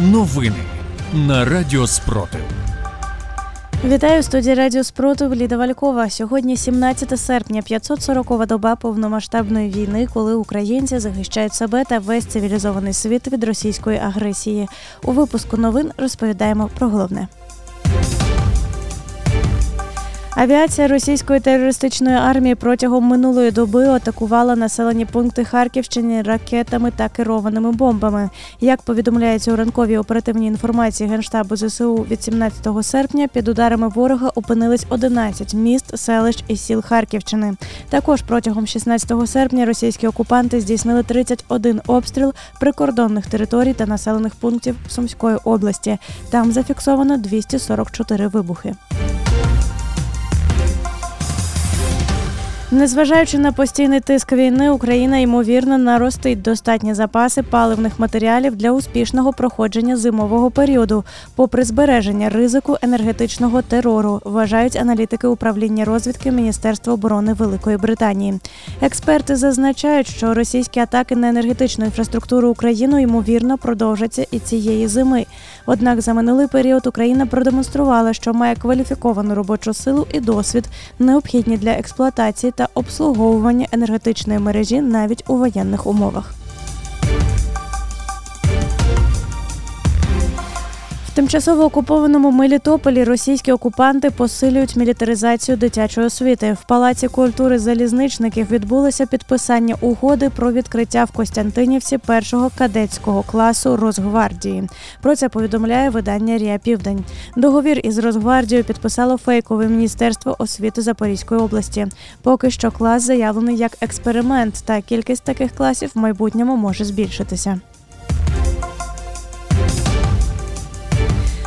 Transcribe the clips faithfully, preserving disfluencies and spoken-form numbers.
Новини на Радіо Спротив. Вітаю, в студії Радіо Спротив Ліда Валькова. Сьогодні сімнадцяте серпня, п'ятсот сорокова доба повномасштабної війни, коли українці захищають себе та весь цивілізований світ від російської агресії. У випуску новин розповідаємо про головне. Авіація російської терористичної армії протягом минулої доби атакувала населені пункти Харківщини ракетами та керованими бомбами. Як повідомляється у ранковій оперативній інформації Генштабу ЗСУ від сімнадцятого серпня, під ударами ворога опинились одинадцять міст, селищ і сіл Харківщини. Також протягом шістнадцятого серпня російські окупанти здійснили тридцять один обстріл прикордонних територій та населених пунктів Сумської області. Там зафіксовано двісті сорок чотири вибухи. Незважаючи на постійний тиск війни, Україна, ймовірно, наростить достатні запаси паливних матеріалів для успішного проходження зимового періоду, попри збереження ризику енергетичного терору, вважають аналітики управління розвідки Міністерства оборони Великої Британії. Експерти зазначають, що російські атаки на енергетичну інфраструктуру України, ймовірно, продовжаться і цієї зими. Однак за минулий період Україна продемонструвала, що має кваліфіковану робочу силу і досвід, необхідні для експлуатації та та обслуговування енергетичної мережі навіть у воєнних умовах. В тимчасово окупованому Мелітополі російські окупанти посилюють мілітаризацію дитячої освіти. В Палаці культури залізничників відбулося підписання угоди про відкриття в Костянтинівці першого кадетського класу Росгвардії. Про це повідомляє видання «Рія Південь». Договір із Росгвардією підписало фейкове Міністерство освіти Запорізької області. Поки що клас заявлений як експеримент, та кількість таких класів в майбутньому може збільшитися.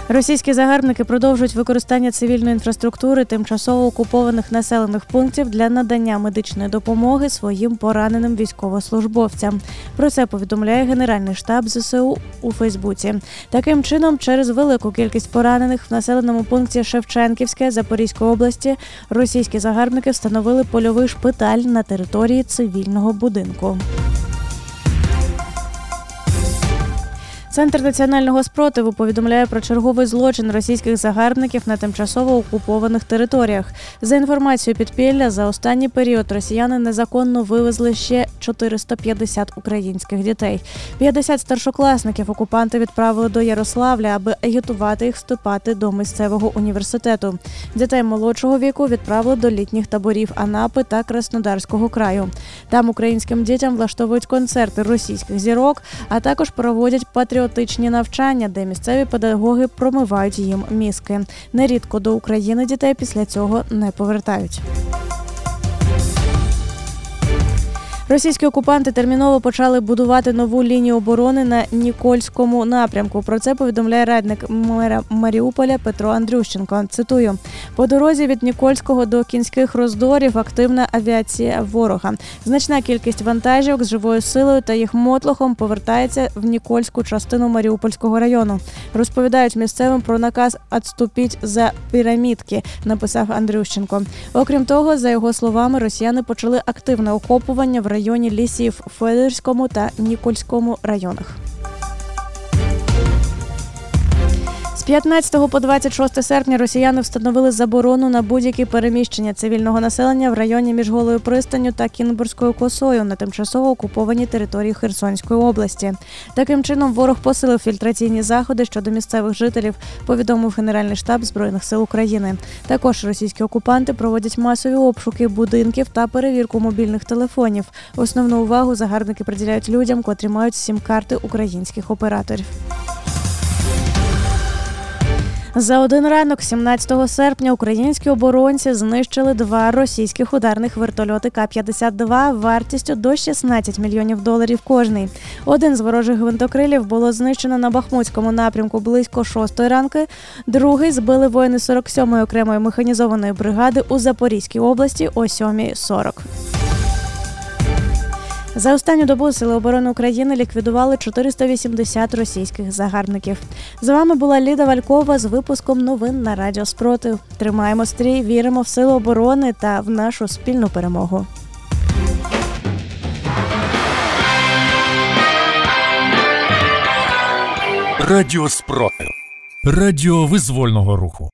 Російські загарбники продовжують використання цивільної інфраструктури тимчасово окупованих населених пунктів для надання медичної допомоги своїм пораненим військовослужбовцям. Про це повідомляє Генеральний штаб ЗСУ у Фейсбуці. Таким чином, через велику кількість поранених в населеному пункті Шевченківське Запорізької області російські загарбники встановили польовий шпиталь на території цивільного будинку. Центр національного спротиву повідомляє про черговий злочин російських загарбників на тимчасово окупованих територіях. За інформацією підпілля, за останній період росіяни незаконно вивезли ще чотириста п'ятдесят українських дітей. п'ятдесят старшокласників окупанти відправили до Ярославля, аби агітувати їх вступати до місцевого університету. Дітей молодшого віку відправили до літніх таборів Анапи та Краснодарського краю. Там українським дітям влаштовують концерти російських зірок, а також проводять патріотичні Патріотичні навчання, де місцеві педагоги промивають їм мізки. Нерідко до України дітей після цього не повертають. Російські окупанти терміново почали будувати нову лінію оборони на Нікольському напрямку. Про це повідомляє радник мера Маріуполя Петро Андрющенко. Цитую. По дорозі від Нікольського до Кінських роздорів активна авіація ворога. Значна кількість вантажівок з живою силою та їх мотлохом повертається в Нікольську частину Маріупольського району. Розповідають місцевим про наказ «Отступіть за пірамідки», написав Андрющенко. Окрім того, за його словами, росіяни почали активне окопування в районі лісів в Федоровському та Нікольському районах. п'ятнадцятого по двадцять шосте серпня росіяни встановили заборону на будь-які переміщення цивільного населення в районі між Голою пристанню та Кінбурською косою на тимчасово окупованій території Херсонської області. Таким чином ворог посилив фільтраційні заходи щодо місцевих жителів, повідомив Генеральний штаб Збройних сил України. Також російські окупанти проводять масові обшуки будинків та перевірку мобільних телефонів. Основну увагу загарбники приділяють людям, котрі мають сім-карти українських операторів. За один ранок сімнадцятого серпня українські оборонці знищили два російських ударних вертольоти Ка п'ятдесят два вартістю до шістнадцять мільйонів доларів кожний. Один з ворожих гвинтокрилів було знищено на Бахмутському напрямку близько шостої ранки, другий збили воїни сорок сьомої окремої механізованої бригади у Запорізькій області о сьомій сорок. За останню добу Сили оборони України ліквідували чотириста вісімдесят російських загарбників. З вами була Ліда Валькова з випуском новин на Радіо Спротив. Тримаємо стрій, віримо в Сили оборони та в нашу спільну перемогу. Радіо спротив. Радіо визвольного руху.